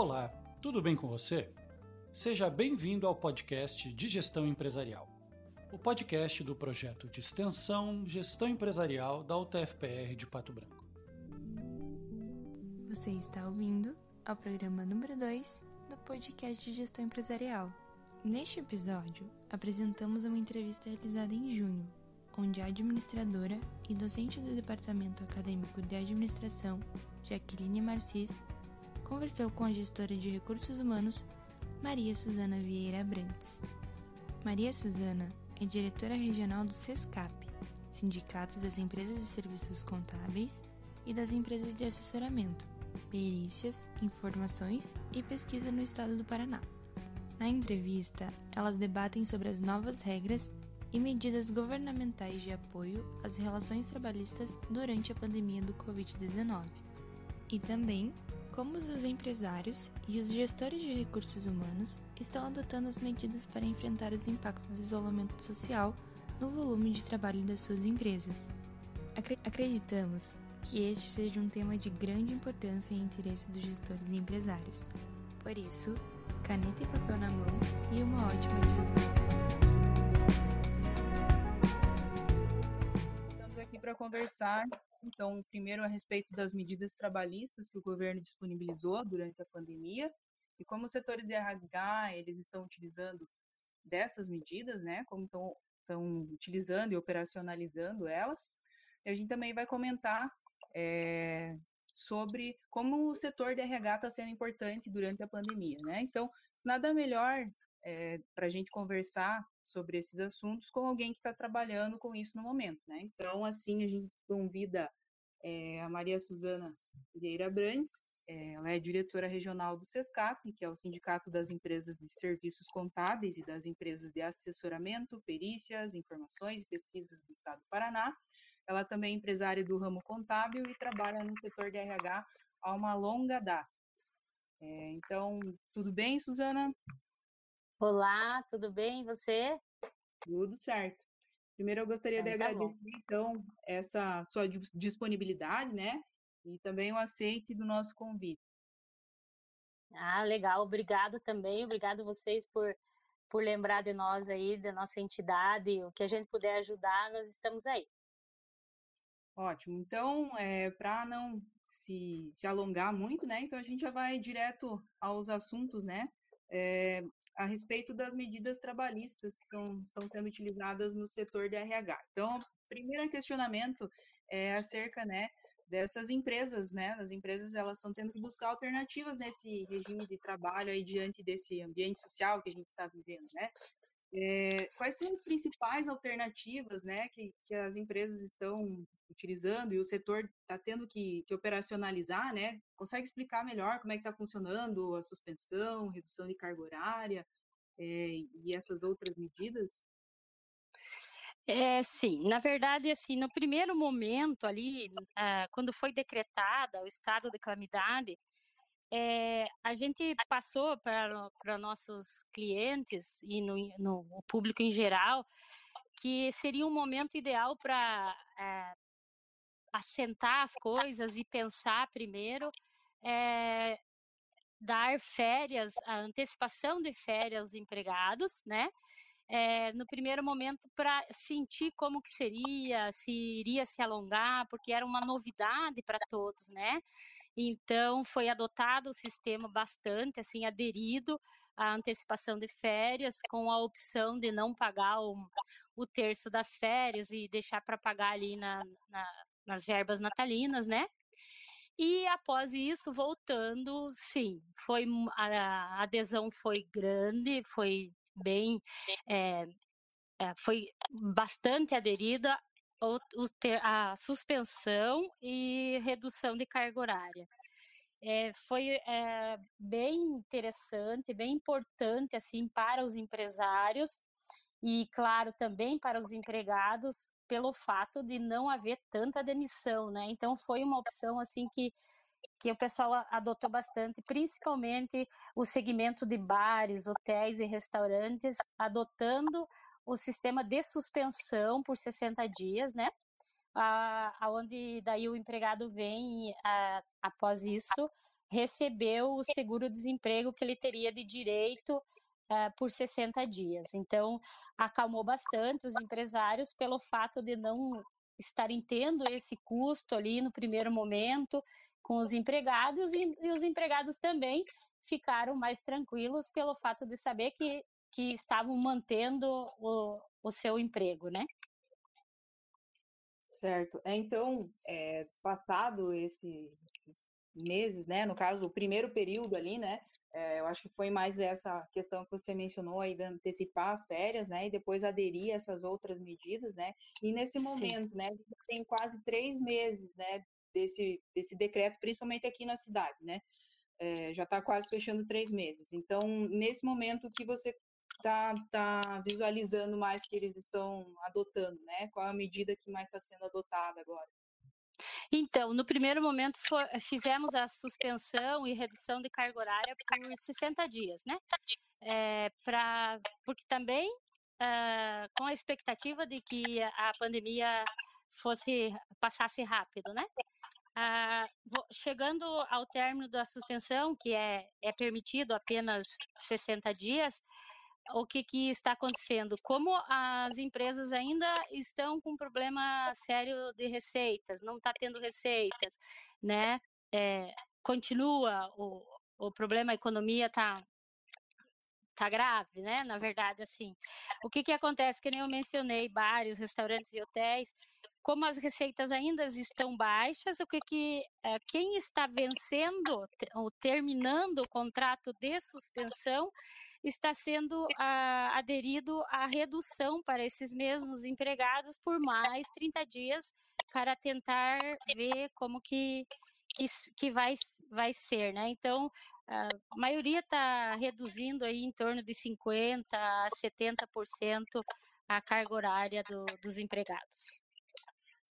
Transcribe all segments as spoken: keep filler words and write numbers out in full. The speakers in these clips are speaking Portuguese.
Olá, tudo bem com você? Seja bem-vindo ao podcast de Gestão Empresarial, o podcast do projeto de extensão Gestão Empresarial da U T F P R de Pato Branco. Você está ouvindo ao programa número dois do podcast de Gestão Empresarial. Neste episódio, apresentamos uma entrevista realizada em junho, onde a administradora e docente do Departamento Acadêmico de Administração, Jaqueline Marcis, conversou com a gestora de Recursos Humanos, Maria Suzana Vieira Abrantes. Maria Suzana é diretora regional do SESCAP, Sindicato das Empresas de Serviços Contábeis e das Empresas de Assessoramento, Perícias, Informações e Pesquisa no Estado do Paraná. Na entrevista, elas debatem sobre as novas regras e medidas governamentais de apoio às relações trabalhistas durante a pandemia do covid dezenove e também como os empresários e os gestores de recursos humanos estão adotando as medidas para enfrentar os impactos do isolamento social no volume de trabalho das suas empresas. Acreditamos que este seja um tema de grande importância e interesse dos gestores e empresários. Por isso, caneta e papel na mão e uma ótima gestão. Estamos aqui para conversar. Então, primeiro a respeito das medidas trabalhistas que o governo disponibilizou durante a pandemia e como os setores de R H, eles estão utilizando dessas medidas, né? Como estão, estão utilizando e operacionalizando elas. E a gente também vai comentar é, sobre como o setor de R H está sendo importante durante a pandemia, né? Então, nada melhor é, para a gente conversar sobre esses assuntos com alguém que está trabalhando com isso no momento, né? Então, assim, a gente convida é, a Maria Suzana Vieira Abrantes, é, ela é diretora regional do SESCAP, que é o Sindicato das Empresas de Serviços Contábeis e das Empresas de Assessoramento, Perícias, Informações e Pesquisas do Estado do Paraná. Ela também é empresária do ramo contábil e trabalha no setor de R H há uma longa data. É, então, tudo bem, Suzana? Olá, tudo bem? E você? Tudo certo. Primeiro eu gostaria ah, de tá agradecer, bom. então, essa sua disponibilidade, né? E também o aceite do nosso convite. Ah, legal. Obrigado também. Obrigado a vocês por, por lembrar de nós aí, da nossa entidade. O que a gente puder ajudar, nós estamos aí. Ótimo. Então, é, para não se, se alongar muito, né? Então, a gente já vai direto aos assuntos, né? É, a respeito das medidas trabalhistas que são, estão sendo utilizadas no setor de R H. Então, o primeiro questionamento é acerca, né, dessas empresas, né? As empresas, elas estão tendo que buscar alternativas nesse regime de trabalho aí diante desse ambiente social que a gente está vivendo, né? É, quais são as principais alternativas, né, que, que as empresas estão utilizando e o setor está tendo que, que operacionalizar, né? Consegue explicar melhor como é que está funcionando a suspensão, redução de carga horária é, e essas outras medidas? É, sim, na verdade, assim, no primeiro momento ali, ah, quando foi decretada o estado de calamidade, É, a gente passou para, para nossos clientes e no, no público em geral que seria um momento ideal para é, assentar as coisas e pensar primeiro, é, dar férias, a antecipação de férias aos empregados, né? É, no primeiro momento para sentir como que seria, se iria se alongar, porque era uma novidade para todos, né? Então, foi adotado o sistema bastante, assim, aderido à antecipação de férias, com a opção de não pagar o, o terço das férias e deixar para pagar ali na, na, nas verbas natalinas, né? E após isso, voltando, sim, foi, a, a adesão foi grande, foi bem, é, foi bastante aderida a suspensão e redução de carga horária. É, foi é, bem interessante, bem importante assim, para os empresários e, claro, também para os empregados, pelo fato de não haver tanta demissão, né? Então, foi uma opção assim, que que o pessoal adotou bastante, principalmente o segmento de bares, hotéis e restaurantes, adotando o sistema de suspensão por sessenta dias, né? Ah, onde daí o empregado vem, ah, após isso, recebeu o seguro-desemprego que ele teria de direito uh, por sessenta dias. Então, acalmou bastante os empresários pelo fato de não estarem tendo esse custo ali no primeiro momento com os empregados, e, e os empregados também ficaram mais tranquilos pelo fato de saber que, que estavam mantendo o, o seu emprego, né? Certo. Então, é, passado esse, esses meses, né, no caso, o primeiro período ali, né, é, eu acho que foi mais essa questão que você mencionou aí, de antecipar as férias, né, e depois aderir a essas outras medidas, né, e nesse momento, sim, né, tem quase três meses, né, desse, desse decreto, principalmente aqui na cidade, né, é, já está quase fechando três meses. Então, nesse momento que você Tá, tá visualizando mais que eles estão adotando, né? Qual é a medida que mais está sendo adotada agora? Então, no primeiro momento for, fizemos a suspensão e redução de carga horária por sessenta dias, né? É, pra, porque também uh, com a expectativa de que a pandemia fosse passasse rápido, né? Uh, chegando ao término da suspensão, que é, é permitido apenas sessenta dias, o que, que está acontecendo? Como as empresas ainda estão com um problema sério de receitas, não está tendo receitas, né? É, continua, o, o problema, a economia está tá grave, né? Na verdade, assim, o que, que acontece? Que nem eu mencionei, bares, restaurantes e hotéis, como as receitas ainda estão baixas, o que que é, quem está vencendo ou terminando o contrato de suspensão está sendo ah, aderido à redução para esses mesmos empregados por mais trinta dias para tentar ver como que, que, que vai, vai ser, né? Então, a maioria está reduzindo aí em torno de cinquenta por cento a setenta por cento a carga horária do, dos empregados.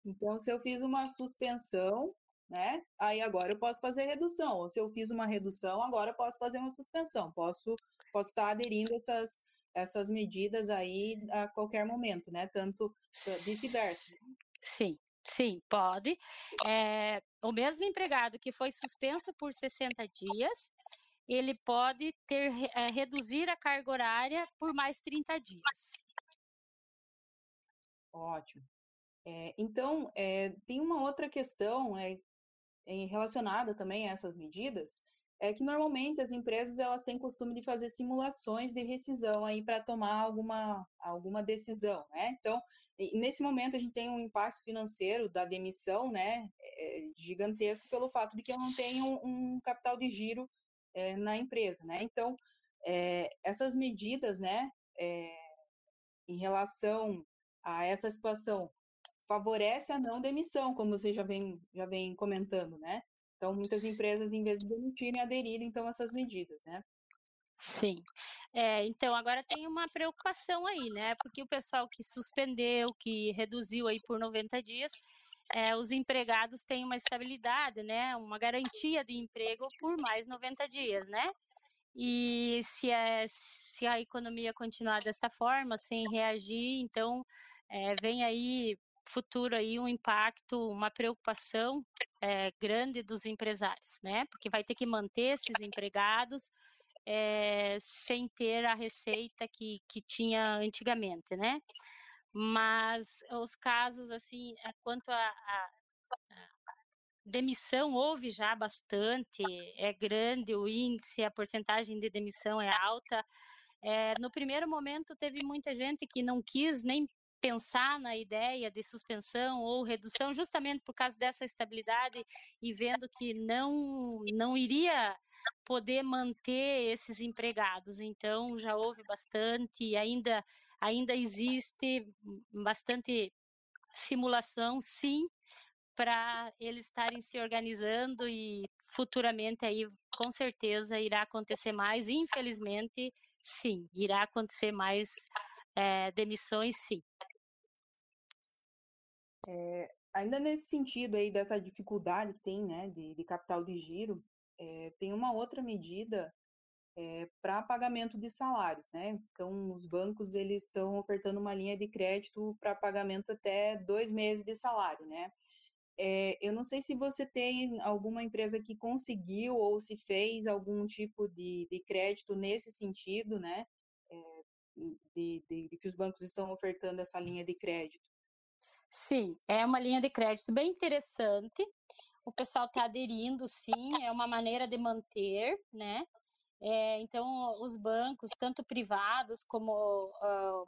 Então, se eu fiz uma suspensão, né, aí agora eu posso fazer redução, ou se eu fiz uma redução, agora eu posso fazer uma suspensão, posso posso estar aderindo a essas, essas medidas aí a qualquer momento, né, tanto vice-versa. Sim, sim, pode. É, o mesmo empregado que foi suspenso por sessenta dias, ele pode ter, é, reduzir a carga horária por mais trinta dias. Ótimo. É, então, é, tem uma outra questão é, é, relacionada também a essas medidas, é que normalmente as empresas elas têm costume de fazer simulações de rescisão aí para tomar alguma, alguma decisão, né? Então, nesse momento a gente tem um impacto financeiro da demissão, né, é, gigantesco pelo fato de que eu não tenho um, um capital de giro é, na empresa, né? Então, é, essas medidas, né, é, em relação a essa situação, favorece a não demissão, como você já vem, já vem comentando, né? Então, muitas empresas, em vez de demitirem, aderiram, então, a essas medidas, né? Sim. É, então, agora tem uma preocupação aí, né? Porque o pessoal que suspendeu, que reduziu aí por noventa dias, é, os empregados têm uma estabilidade, né? Uma garantia de emprego por mais noventa dias, né? E se, é, se a economia continuar desta forma, sem reagir, então, é, vem aí futuro aí um impacto, uma preocupação é, grande dos empresários, né? Porque vai ter que manter esses empregados é, sem ter a receita que, que tinha antigamente, né? Mas os casos, assim, quanto a, a, a demissão, houve já bastante, é grande o índice, a porcentagem de demissão é alta. É, no primeiro momento teve muita gente que não quis nem pensar na ideia de suspensão ou redução, justamente por causa dessa estabilidade e vendo que não, não iria poder manter esses empregados. Então, já houve bastante e ainda, ainda existe bastante simulação, sim, para eles estarem se organizando e futuramente aí, com certeza, irá acontecer mais, infelizmente, sim, irá acontecer mais é, demissões, sim. É, ainda nesse sentido aí dessa dificuldade que tem, né, de, de capital de giro, é, tem uma outra medida é, para pagamento de salários, né? Então, os bancos eles estão ofertando uma linha de crédito para pagamento até dois meses de salário, né? É, eu não sei se você tem alguma empresa que conseguiu ou se fez algum tipo de, de crédito nesse sentido, né? É, de, de, de que os bancos estão ofertando essa linha de crédito. Sim, é uma linha de crédito bem interessante. O pessoal está aderindo, sim, é uma maneira de manter, né? É, então, os bancos, tanto privados como uh,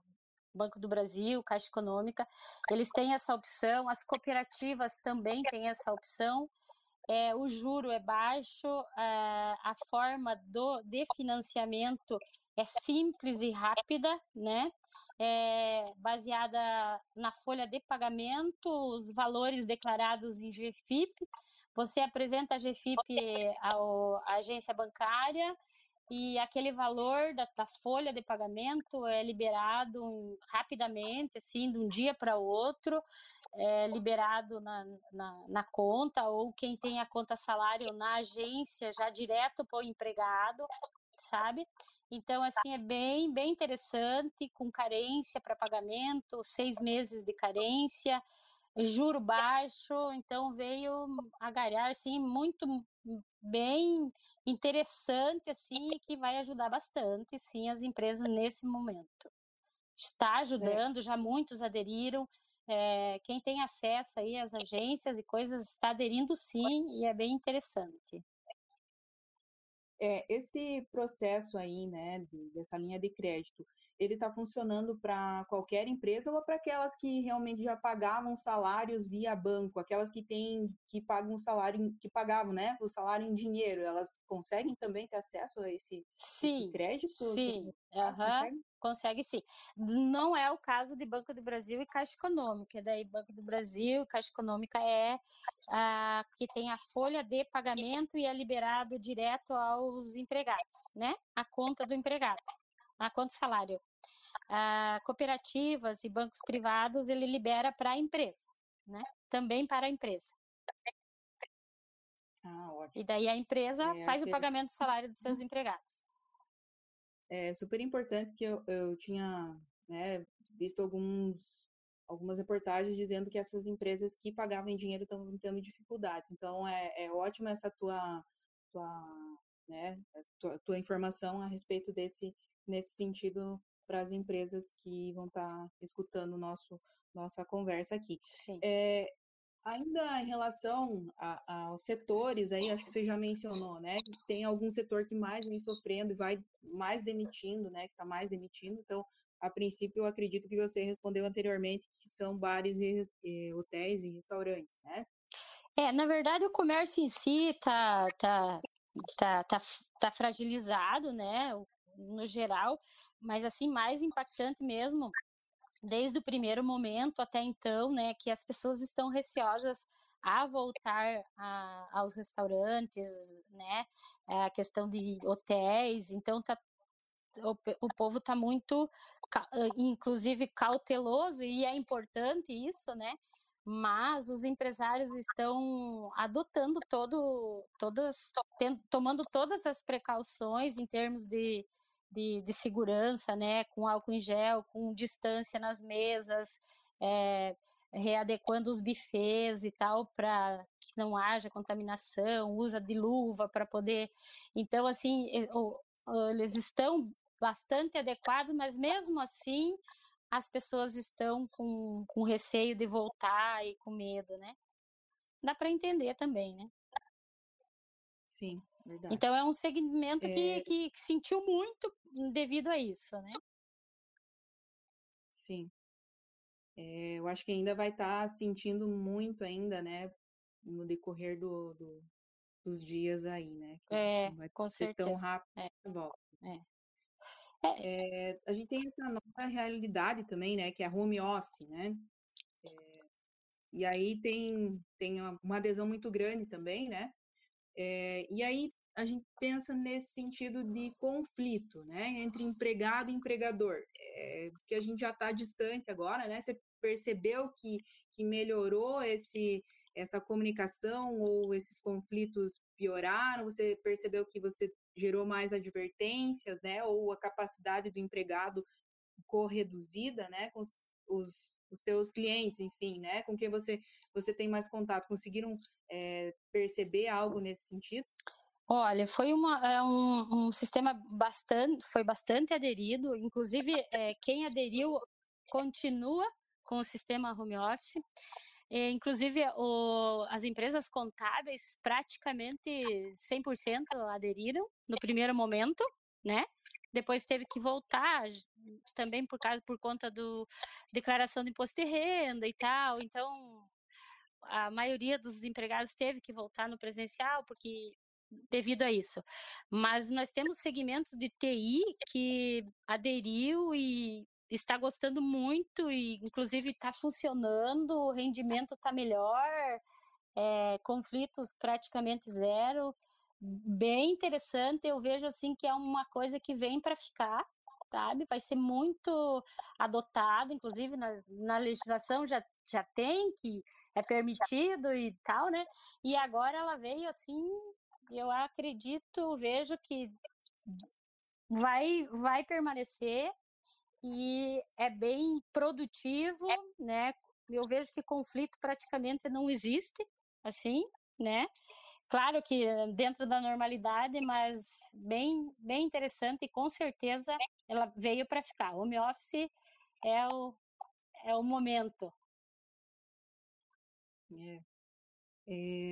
Banco do Brasil, Caixa Econômica, eles têm essa opção, as cooperativas também têm essa opção, é, o juro é baixo, a, a forma do, de financiamento é simples e rápida, né? É, baseada na folha de pagamento, os valores declarados em G F I P, você apresenta a G F I P ao, à agência bancária e aquele valor da, da folha de pagamento é liberado um, rapidamente, assim, de um dia para o outro, é liberado na, na, na conta, ou quem tem a conta salário na agência, já direto para o empregado, sabe? Então, assim, é bem, bem interessante, com carência para pagamento, seis meses de carência, juro baixo, então veio agarrar, assim, muito bem interessante, assim, que vai ajudar bastante, sim, as empresas nesse momento. Está ajudando, já muitos aderiram, é, quem tem acesso aí às agências e coisas está aderindo, sim, e é bem interessante. É, esse processo aí, né, dessa linha de crédito, ele está funcionando para qualquer empresa ou para aquelas que realmente já pagavam salários via banco, aquelas que têm, que pagam salário, que pagavam, né, o salário em dinheiro, elas conseguem também ter acesso a esse, sim, esse crédito? Sim, uhum, consegue? Consegue sim. Não é o caso de Banco do Brasil e Caixa Econômica, daí Banco do Brasil e Caixa Econômica é a que tem a folha de pagamento e é liberado direto aos empregados, né? A conta do empregado. A conta salário. Ah, cooperativas e bancos privados, ele libera para a empresa, né? Também para a empresa. Ah, ótimo. E daí a empresa é, faz o pagamento do salário dos seus empregados. É super importante que eu, eu tinha, né, visto alguns, algumas reportagens dizendo que essas empresas que pagavam em dinheiro estão tendo dificuldades. Então, é, é ótima essa tua, tua, né, tua, tua informação a respeito desse... nesse sentido, para as empresas que vão estar escutando nosso, nossa conversa aqui. É, ainda em relação a, a, aos setores, aí acho que você já mencionou, né? Tem algum setor que mais vem sofrendo e vai mais demitindo, né? Que está mais demitindo. Então, a princípio, eu acredito que você respondeu anteriormente que são bares, e, e, hotéis e restaurantes, né? É, na verdade, o comércio em si está tá, tá, tá, tá fragilizado, né? No geral, mas assim, mais impactante mesmo, desde o primeiro momento até então, né, que as pessoas estão receosas a voltar a, aos restaurantes, né, a questão de hotéis, então tá, o, o povo tá muito, inclusive, cauteloso, e é importante isso, né, mas os empresários estão adotando todo, todas, tomando todas as precauções em termos de De, de segurança, né, com álcool em gel, com distância nas mesas, é, readequando os bufês e tal, para que não haja contaminação, usa de luva para poder... Então, assim, eles estão bastante adequados, mas mesmo assim, as pessoas estão com, com receio de voltar e com medo, né? Dá para entender também, né? Sim. Verdade. Então, é um segmento é... que, que, que sentiu muito devido a isso, né? Sim. É, eu acho que ainda vai estar tá sentindo muito ainda, né? No decorrer do, do, dos dias aí, né? Que é, não vai com ser certeza. Tão rápido. É. É. É. É, a gente tem essa nova realidade também, né? Que é a home office, né? É, e aí tem, tem uma adesão muito grande também, né? É, e aí a gente pensa nesse sentido de conflito, né, entre empregado e empregador, é, que a gente já está distante agora, né, você percebeu que, que melhorou esse, essa comunicação ou esses conflitos pioraram, você percebeu que você gerou mais advertências, né, ou a capacidade do empregado ficou reduzida, né, os, os teus clientes, enfim, né, com quem você, você tem mais contato, conseguiram é, perceber algo nesse sentido? Olha, foi uma, um, um sistema bastante, foi bastante aderido, inclusive é, quem aderiu continua com o sistema home office, é, inclusive o, as empresas contábeis praticamente cem por cento aderiram no primeiro momento, né? Depois teve que voltar também por causa por conta do declaração do imposto de renda e tal. Então, a maioria dos empregados teve que voltar no presencial porque devido a isso. Mas nós temos segmentos de T I que aderiu e está gostando muito e, inclusive, está funcionando, o rendimento está melhor, é, conflitos praticamente zero. Bem interessante, eu vejo assim que é uma coisa que vem para ficar, sabe? Vai ser muito adotado, inclusive nas, na legislação já, já tem, que é permitido e tal, né? E agora ela veio assim, eu acredito, vejo que vai, vai permanecer e é bem produtivo, né? Eu vejo que conflito praticamente não existe, assim, né? Claro que dentro da normalidade, mas bem, bem interessante e com certeza ela veio para ficar. Home office é o, é o momento. É.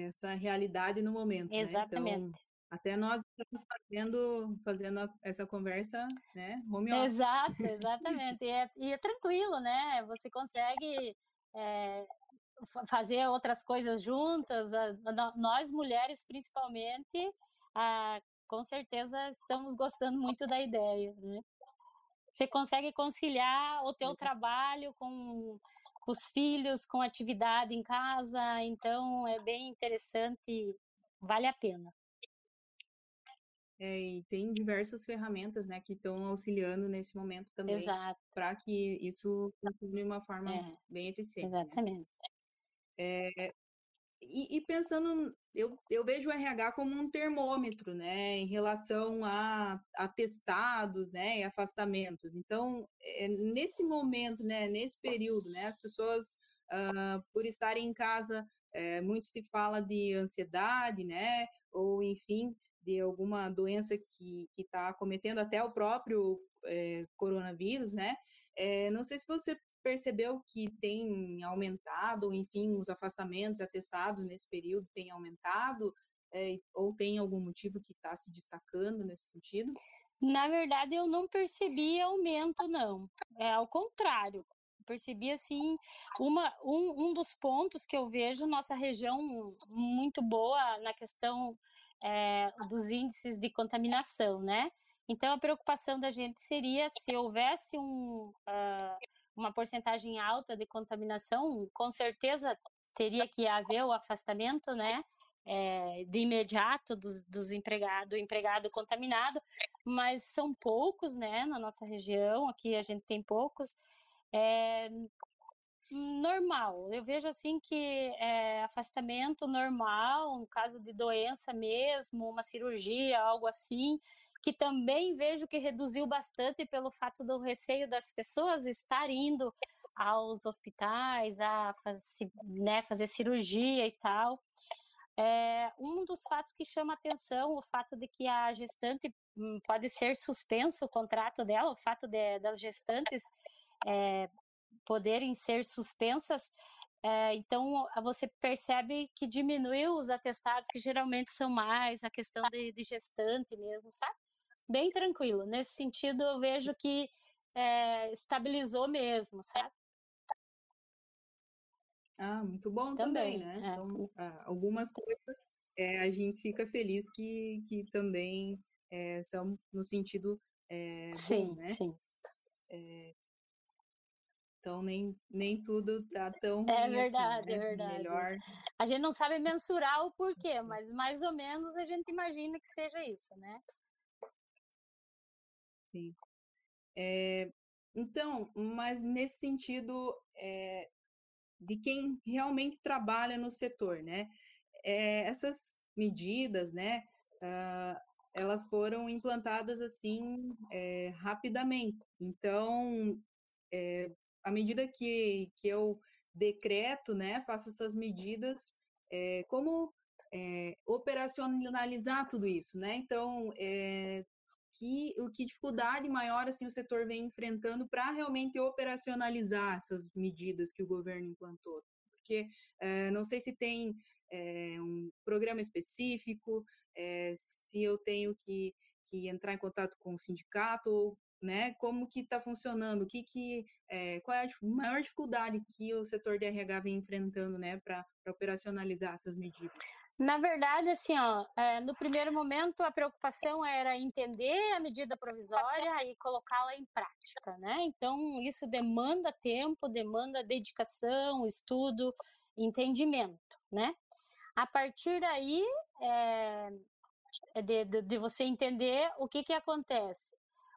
Essa realidade no momento. Exatamente. Né? Então, até nós estamos fazendo, fazendo essa conversa, né? Home office. Exato, exatamente. E é, e é tranquilo, né? Você consegue... É, fazer outras coisas juntas, nós mulheres principalmente, ah, com certeza estamos gostando muito da ideia, né? Você consegue conciliar o teu trabalho com os filhos, com atividade em casa, então é bem interessante, vale a pena. É, e tem diversas ferramentas, né, que estão auxiliando nesse momento também, para que isso funcione de uma forma é, bem eficiente. Exatamente. Né? É, e, e pensando, eu, eu vejo o R H como um termômetro, né, em relação a, a atestados, né, e afastamentos. Então, é, nesse momento, né, nesse período, né, as pessoas, uh, por estarem em casa, é, muito se fala de ansiedade, né, ou enfim, de alguma doença que está acometendo até o próprio é, coronavírus, né, é, não sei se você percebeu que tem aumentado, enfim, os afastamentos atestados nesse período tem aumentado, é, ou tem algum motivo que está se destacando nesse sentido? Na verdade, eu não percebi aumento, não. É ao contrário. Eu percebi, assim, uma, um, um dos pontos que eu vejo nossa região muito boa na questão é, dos índices de contaminação, né? Então, a preocupação da gente seria se houvesse um... Uh, uma porcentagem alta de contaminação, com certeza teria que haver o afastamento, né, é, de imediato dos, dos empregado, do empregado contaminado, mas são poucos, né, na nossa região, aqui a gente tem poucos, é normal, eu vejo assim que é, afastamento normal, no caso de doença mesmo, uma cirurgia, algo assim, que também vejo que reduziu bastante pelo fato do receio das pessoas estarem indo aos hospitais, a fazer, né, fazer cirurgia e tal. É, um dos fatos que chama atenção, o fato de que a gestante pode ser suspenso o contrato dela, o fato de, das gestantes é, poderem ser suspensas, é, então você percebe que diminuiu os atestados, que geralmente são mais a questão de, de gestante mesmo, sabe? Bem tranquilo. Nesse sentido, eu vejo que é, estabilizou mesmo, sabe? Ah, muito bom também, também né? É. Então, algumas coisas é, a gente fica feliz que, que também é, são no sentido é, sim, bom, né? Sim, é, então, nem, nem tudo tá tão ruim. É verdade, assim, né? É verdade. Melhor... A gente não sabe mensurar o porquê, mas mais ou menos a gente imagina que seja isso, né? Sim. É, então, mas nesse sentido é, de quem realmente trabalha no setor, né? É, essas medidas, né? Uh, elas foram implantadas assim é, rapidamente. Então, é, à medida que, que eu decreto, né, faço essas medidas, é, como é, operacionalizar tudo isso, né? Então, é, que, o que dificuldade maior assim, o setor vem enfrentando para realmente operacionalizar essas medidas que o governo implantou? Porque é, não sei se tem é, um programa específico, é, se eu tenho que, que entrar em contato com o sindicato, ou, né, como que está funcionando, que, que, é, qual é a maior dificuldade que o setor de R H vem enfrentando, né, para operacionalizar essas medidas? Na verdade, assim, ó, é, no primeiro momento a preocupação era entender a medida provisória e colocá-la em prática, né? Então, isso demanda tempo, demanda dedicação, estudo, entendimento, né? A partir daí, é, de, de, de você entender o que que acontece.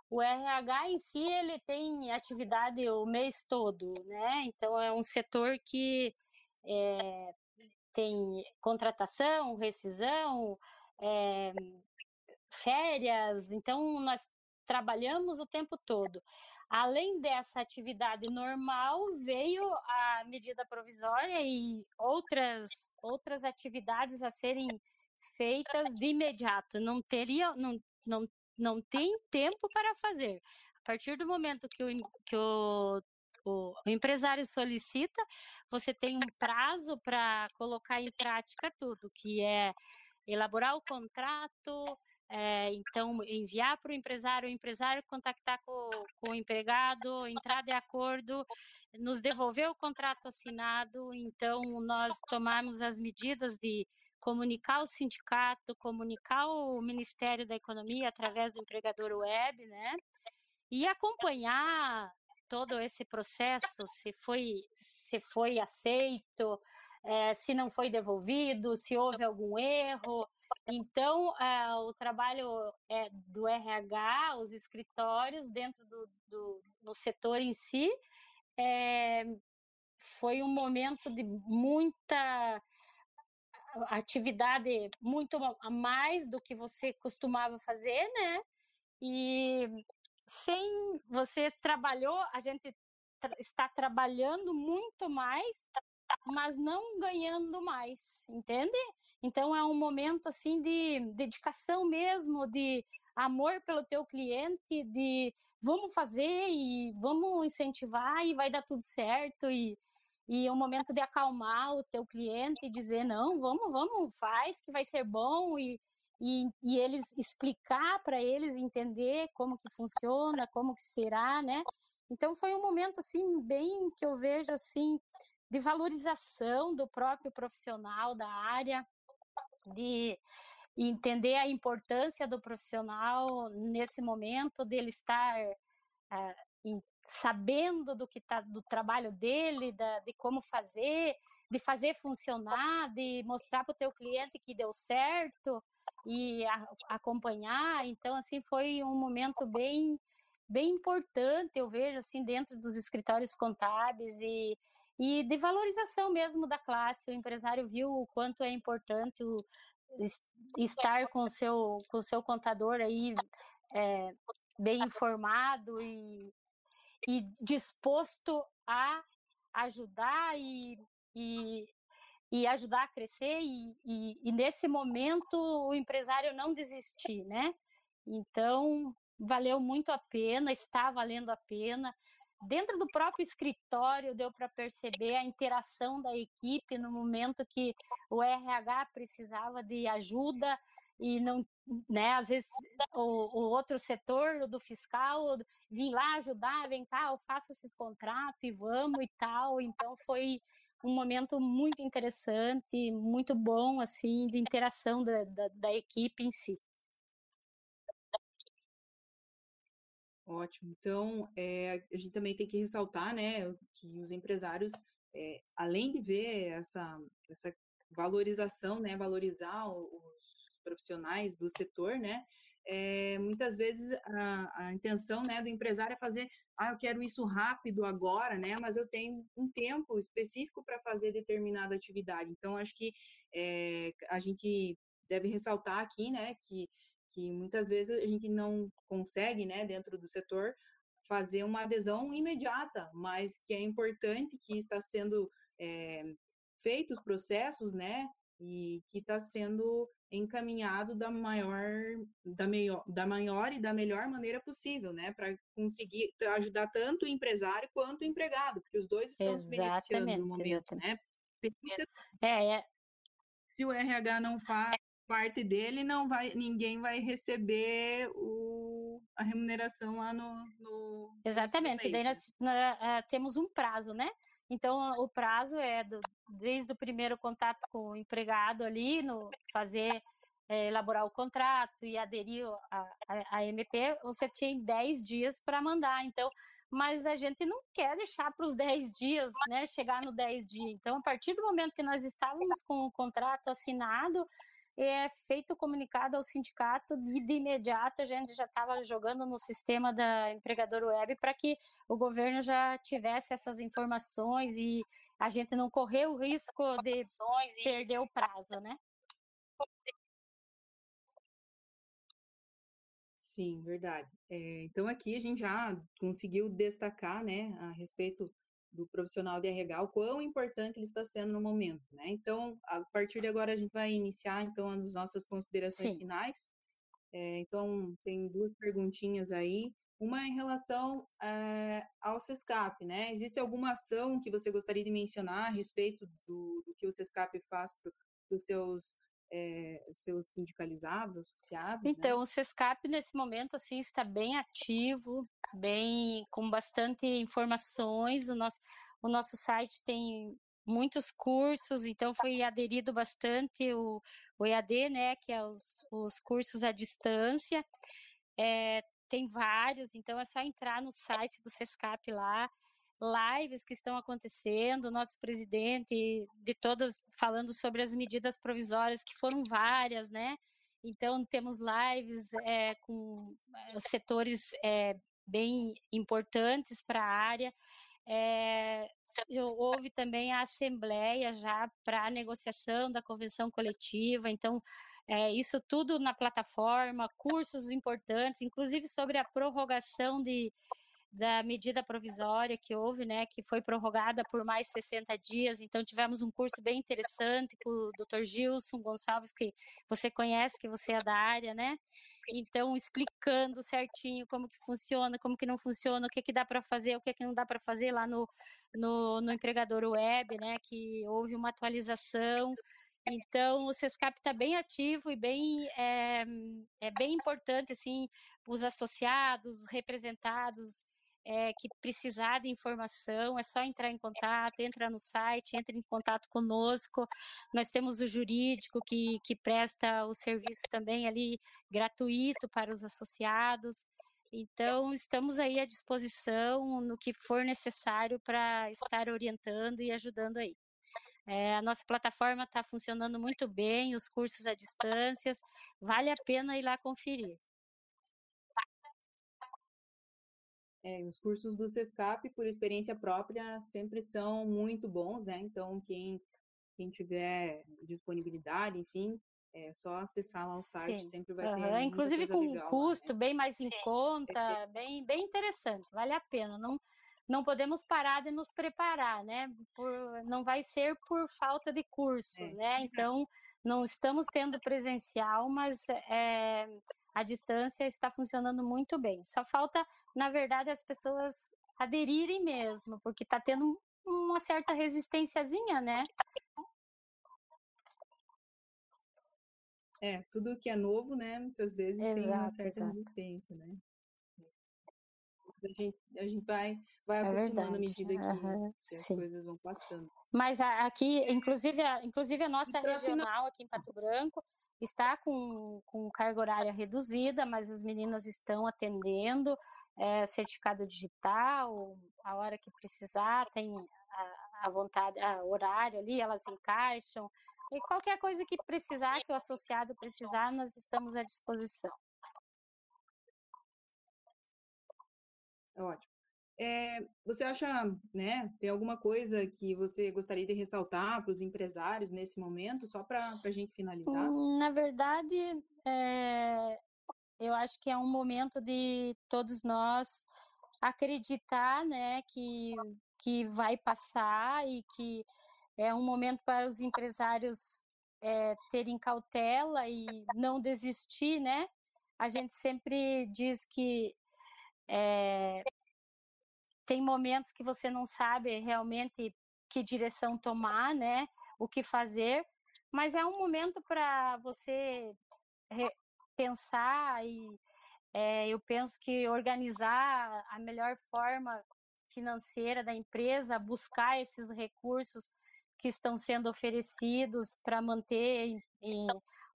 O R H em si, ele tem atividade o mês todo, né? Então, é um setor que é, tem contratação, rescisão, é, férias. Então, nós trabalhamos o tempo todo. Além dessa atividade normal, veio a medida provisória e outras, outras atividades a serem feitas de imediato. Não teria... Não, não, Não tem tempo para fazer. A partir do momento que, o, que o, o, o empresário solicita, você tem um prazo para colocar em prática tudo, que é elaborar o contrato, é, então enviar para o empresário, o empresário contactar com, com o empregado, entrar de acordo, nos devolver o contrato assinado, então nós tomarmos as medidas de comunicar o sindicato, comunicar o Ministério da Economia através do Empregador Web, né? E acompanhar todo esse processo, se foi, se foi aceito, é, se não foi devolvido, se houve algum erro. Então, é, o trabalho é do R H, os escritórios dentro do, do no setor em si, é, foi um momento de muita... atividade muito a mais do que você costumava fazer, né? E sem você trabalhou, a gente tra- está trabalhando muito mais, mas não ganhando mais, entende? Então é um momento assim de dedicação mesmo, de amor pelo teu cliente, de vamos fazer e vamos incentivar e vai dar tudo certo e E é um momento de acalmar o teu cliente e dizer, não, vamos, vamos, faz que vai ser bom. E, e, e eles explicar para eles, entender como que funciona, como que será, né? Então, foi um momento, assim, bem que eu vejo, assim, de valorização do próprio profissional da área, de entender a importância do profissional nesse momento, dele estar... Uh, em, sabendo do que tá, do trabalho dele, da, de como fazer, de fazer funcionar, de mostrar para o teu cliente que deu certo e a, acompanhar. Então, assim, foi um momento bem, bem importante, eu vejo, assim, dentro dos escritórios contábeis e, e de valorização mesmo da classe. O empresário viu o quanto é importante o, estar com o seu, com o seu contador aí é, bem informado e e disposto a ajudar e, e, e ajudar a crescer e, e, e nesse momento o empresário não desistir, né? Então, valeu muito a pena, está valendo a pena. Dentro do próprio escritório deu para perceber a interação da equipe no momento que o R H precisava de ajuda e não, né, às vezes o, o outro setor, o do fiscal, vim lá ajudar, vem cá, eu faço esses contratos e vamos e tal. Então foi um momento muito interessante, muito bom, assim, de interação da, da, da equipe em si. Ótimo. Então, é, a gente também tem que ressaltar, né, que os empresários, é, além de ver essa, essa valorização, né, valorizar os profissionais do setor, né, é, muitas vezes a, a intenção, né, do empresário é fazer, ah, eu quero isso rápido agora, né, mas eu tenho um tempo específico para fazer determinada atividade. Então, acho que é, a gente deve ressaltar aqui, né, que que muitas vezes a gente não consegue, né, dentro do setor, fazer uma adesão imediata, mas que é importante, que está sendo é, feito os processos, né, e que está sendo encaminhado da maior, da, maior, da maior e da melhor maneira possível, né, para conseguir ajudar tanto o empresário quanto o empregado, porque os dois estão exatamente, se beneficiando no momento, né. É, é. Se o R H não faz parte dele, não vai, ninguém vai receber o, a remuneração lá no... no exatamente, no mês, daí nós, né? nós, uh, temos um prazo, né? Então, o prazo é do, desde o primeiro contato com o empregado ali, no fazer, é, elaborar o contrato e aderir à M P, você tinha dez dias para mandar, então... Mas a gente não quer deixar para os dez dias, né, chegar no dez dias. Então, a partir do momento que nós estávamos com o contrato assinado, é feito o comunicado ao sindicato e de imediato a gente já estava jogando no sistema da Empregador Web para que o governo já tivesse essas informações e a gente não correr o risco de perder o prazo, né? Sim, verdade. É, então, aqui a gente já conseguiu destacar, né, a respeito do profissional de R H, o quão importante ele está sendo no momento, né? Então, a partir de agora, a gente vai iniciar, então, as nossas considerações Sim. finais. É, então, tem duas perguntinhas aí. Uma em relação é, ao SESCAP, né? Existe alguma ação que você gostaria de mencionar a respeito do, do que o SESCAP faz para os seus... É, seus sindicalizados, associados? Então, né? O SESCAP, nesse momento, assim, está bem ativo, bem com bastante informações. O nosso, o nosso site tem muitos cursos, então foi aderido bastante o, o E A D, né, que é os, os cursos à distância. É, tem vários, então é só entrar no site do SESCAP lá, lives que estão acontecendo, nosso presidente de todas falando sobre as medidas provisórias, que foram várias, né? Então, temos lives é, com setores é, bem importantes para a área. É, houve também a assembleia já para a negociação da convenção coletiva, então é, isso tudo na plataforma, cursos importantes, inclusive sobre a prorrogação de da medida provisória que houve, né, que foi prorrogada por mais sessenta dias, então tivemos um curso bem interessante com o doutor Gilson Gonçalves, que você conhece, que você é da área, né, então explicando certinho como que funciona, como que não funciona, o que que dá para fazer, o que que não dá para fazer lá no, no, no Empregador Web, né, que houve uma atualização. Então, o SESCAP está bem ativo e bem, é, é bem importante, assim, os associados, representados, É, que precisar de informação, é só entrar em contato, entra no site, entra em contato conosco. Nós temos o jurídico que, que presta o serviço também ali gratuito para os associados. Então, estamos aí à disposição no que for necessário para estar orientando e ajudando aí. É, a nossa plataforma está funcionando muito bem, os cursos à distância, vale a pena ir lá conferir. É, os cursos do SESCAP, por experiência própria, sempre são muito bons, né? Então, quem, quem tiver disponibilidade, enfim, é só acessar lá o site, Sim. sempre vai ter uhum. Inclusive com um custo lá, né? bem mais Sim. em conta, bem, bem interessante, vale a pena. Não, não podemos parar de nos preparar, né? Por, não vai ser por falta de cursos, é, né? Então, não estamos tendo presencial, mas... É, a distância está funcionando muito bem. Só falta, na verdade, as pessoas aderirem mesmo, porque está tendo uma certa resistênciazinha, né? É, tudo que é novo, né? Muitas vezes exato, tem uma certa exato. resistência, né? A gente, a gente vai, vai acostumando é à medida que, uhum, que as coisas vão passando. Mas aqui, inclusive a, inclusive a nossa então, regional afinal... aqui em Pato Branco, está com, com carga horária reduzida, mas as meninas estão atendendo, é, certificado digital, a hora que precisar, tem a, a vontade, a horário ali, elas encaixam, e qualquer coisa que precisar, que o associado precisar, nós estamos à disposição. Ótimo. É, você acha, né, tem alguma coisa que você gostaria de ressaltar para os empresários nesse momento, só para a gente finalizar? Na verdade, é, eu acho que é um momento de todos nós acreditar, né, que, que vai passar e que é um momento para os empresários é, terem cautela e não desistir, né? A gente sempre diz que é, tem momentos que você não sabe realmente que direção tomar, né? O que fazer, mas é um momento para você pensar e é, eu penso que organizar a melhor forma financeira da empresa, buscar esses recursos que estão sendo oferecidos para manter em, em,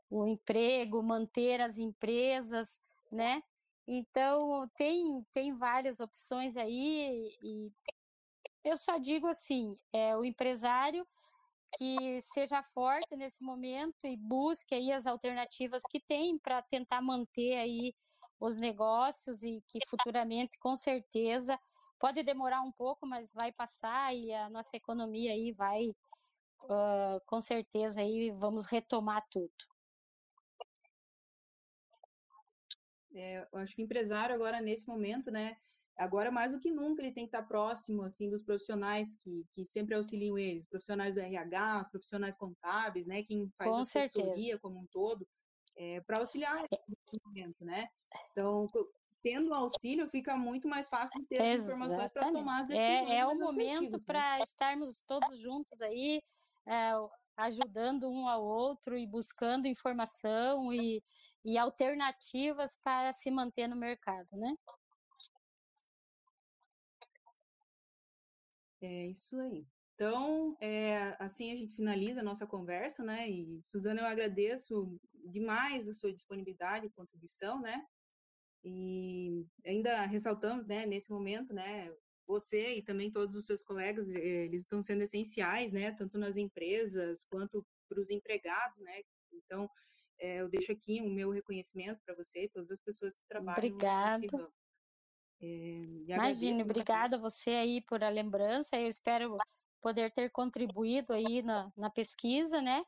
o emprego, manter as empresas, né? Então, tem, tem várias opções aí e eu só digo assim, é, o empresário que seja forte nesse momento e busque aí as alternativas que tem para tentar manter aí os negócios e que futuramente, com certeza, pode demorar um pouco, mas vai passar e a nossa economia aí vai, uh, com certeza, aí vamos retomar tudo. É, eu acho que o empresário agora, nesse momento, né, agora mais do que nunca ele tem que estar próximo, assim, dos profissionais que, que sempre auxiliam eles, profissionais do R H, os profissionais contábeis, né, quem faz com assessoria certeza. Como um todo, é, para auxiliar nesse momento, né, então... Tendo auxílio, fica muito mais fácil ter as informações para tomar as decisões. É, é o momento para estarmos todos juntos aí, é, ajudando um ao outro e buscando informação e, e alternativas para se manter no mercado, né? É isso aí. Então, é, assim a gente finaliza a nossa conversa, né? E, Suzana, eu agradeço demais a sua disponibilidade e contribuição, né? E ainda ressaltamos, né, nesse momento, né, você e também todos os seus colegas, eles estão sendo essenciais, né, tanto nas empresas quanto para os empregados, né, então é, eu deixo aqui o meu reconhecimento para você e todas as pessoas que trabalham. Obrigada. É, Imagine, obrigada a você aí por a lembrança, eu espero poder ter contribuído aí na, na pesquisa, né,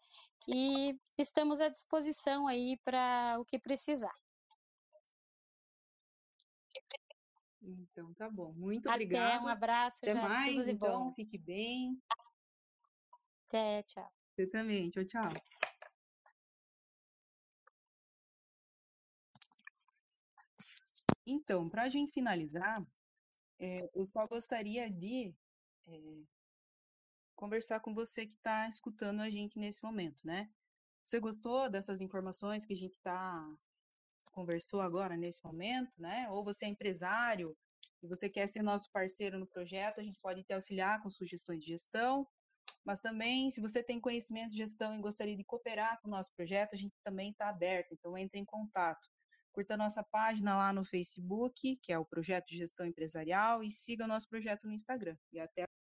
e estamos à disposição aí para o que precisar. Então, tá bom. Muito Até, obrigada. Até, um abraço. Até já, mais, então, bom. Fique bem. Até, tchau. Você também, tchau, tchau. Então, para a gente finalizar, é, eu só gostaria de é, conversar com você que está escutando a gente nesse momento, né? Você gostou dessas informações que a gente está... conversou agora nesse momento, né? Ou você é empresário e você quer ser nosso parceiro no projeto, a gente pode te auxiliar com sugestões de gestão, mas também se você tem conhecimento de gestão e gostaria de cooperar com o nosso projeto, a gente também está aberto, então entre em contato. Curta a nossa página lá no Facebook, que é o Projeto de Gestão Empresarial, e siga o nosso projeto no Instagram. E até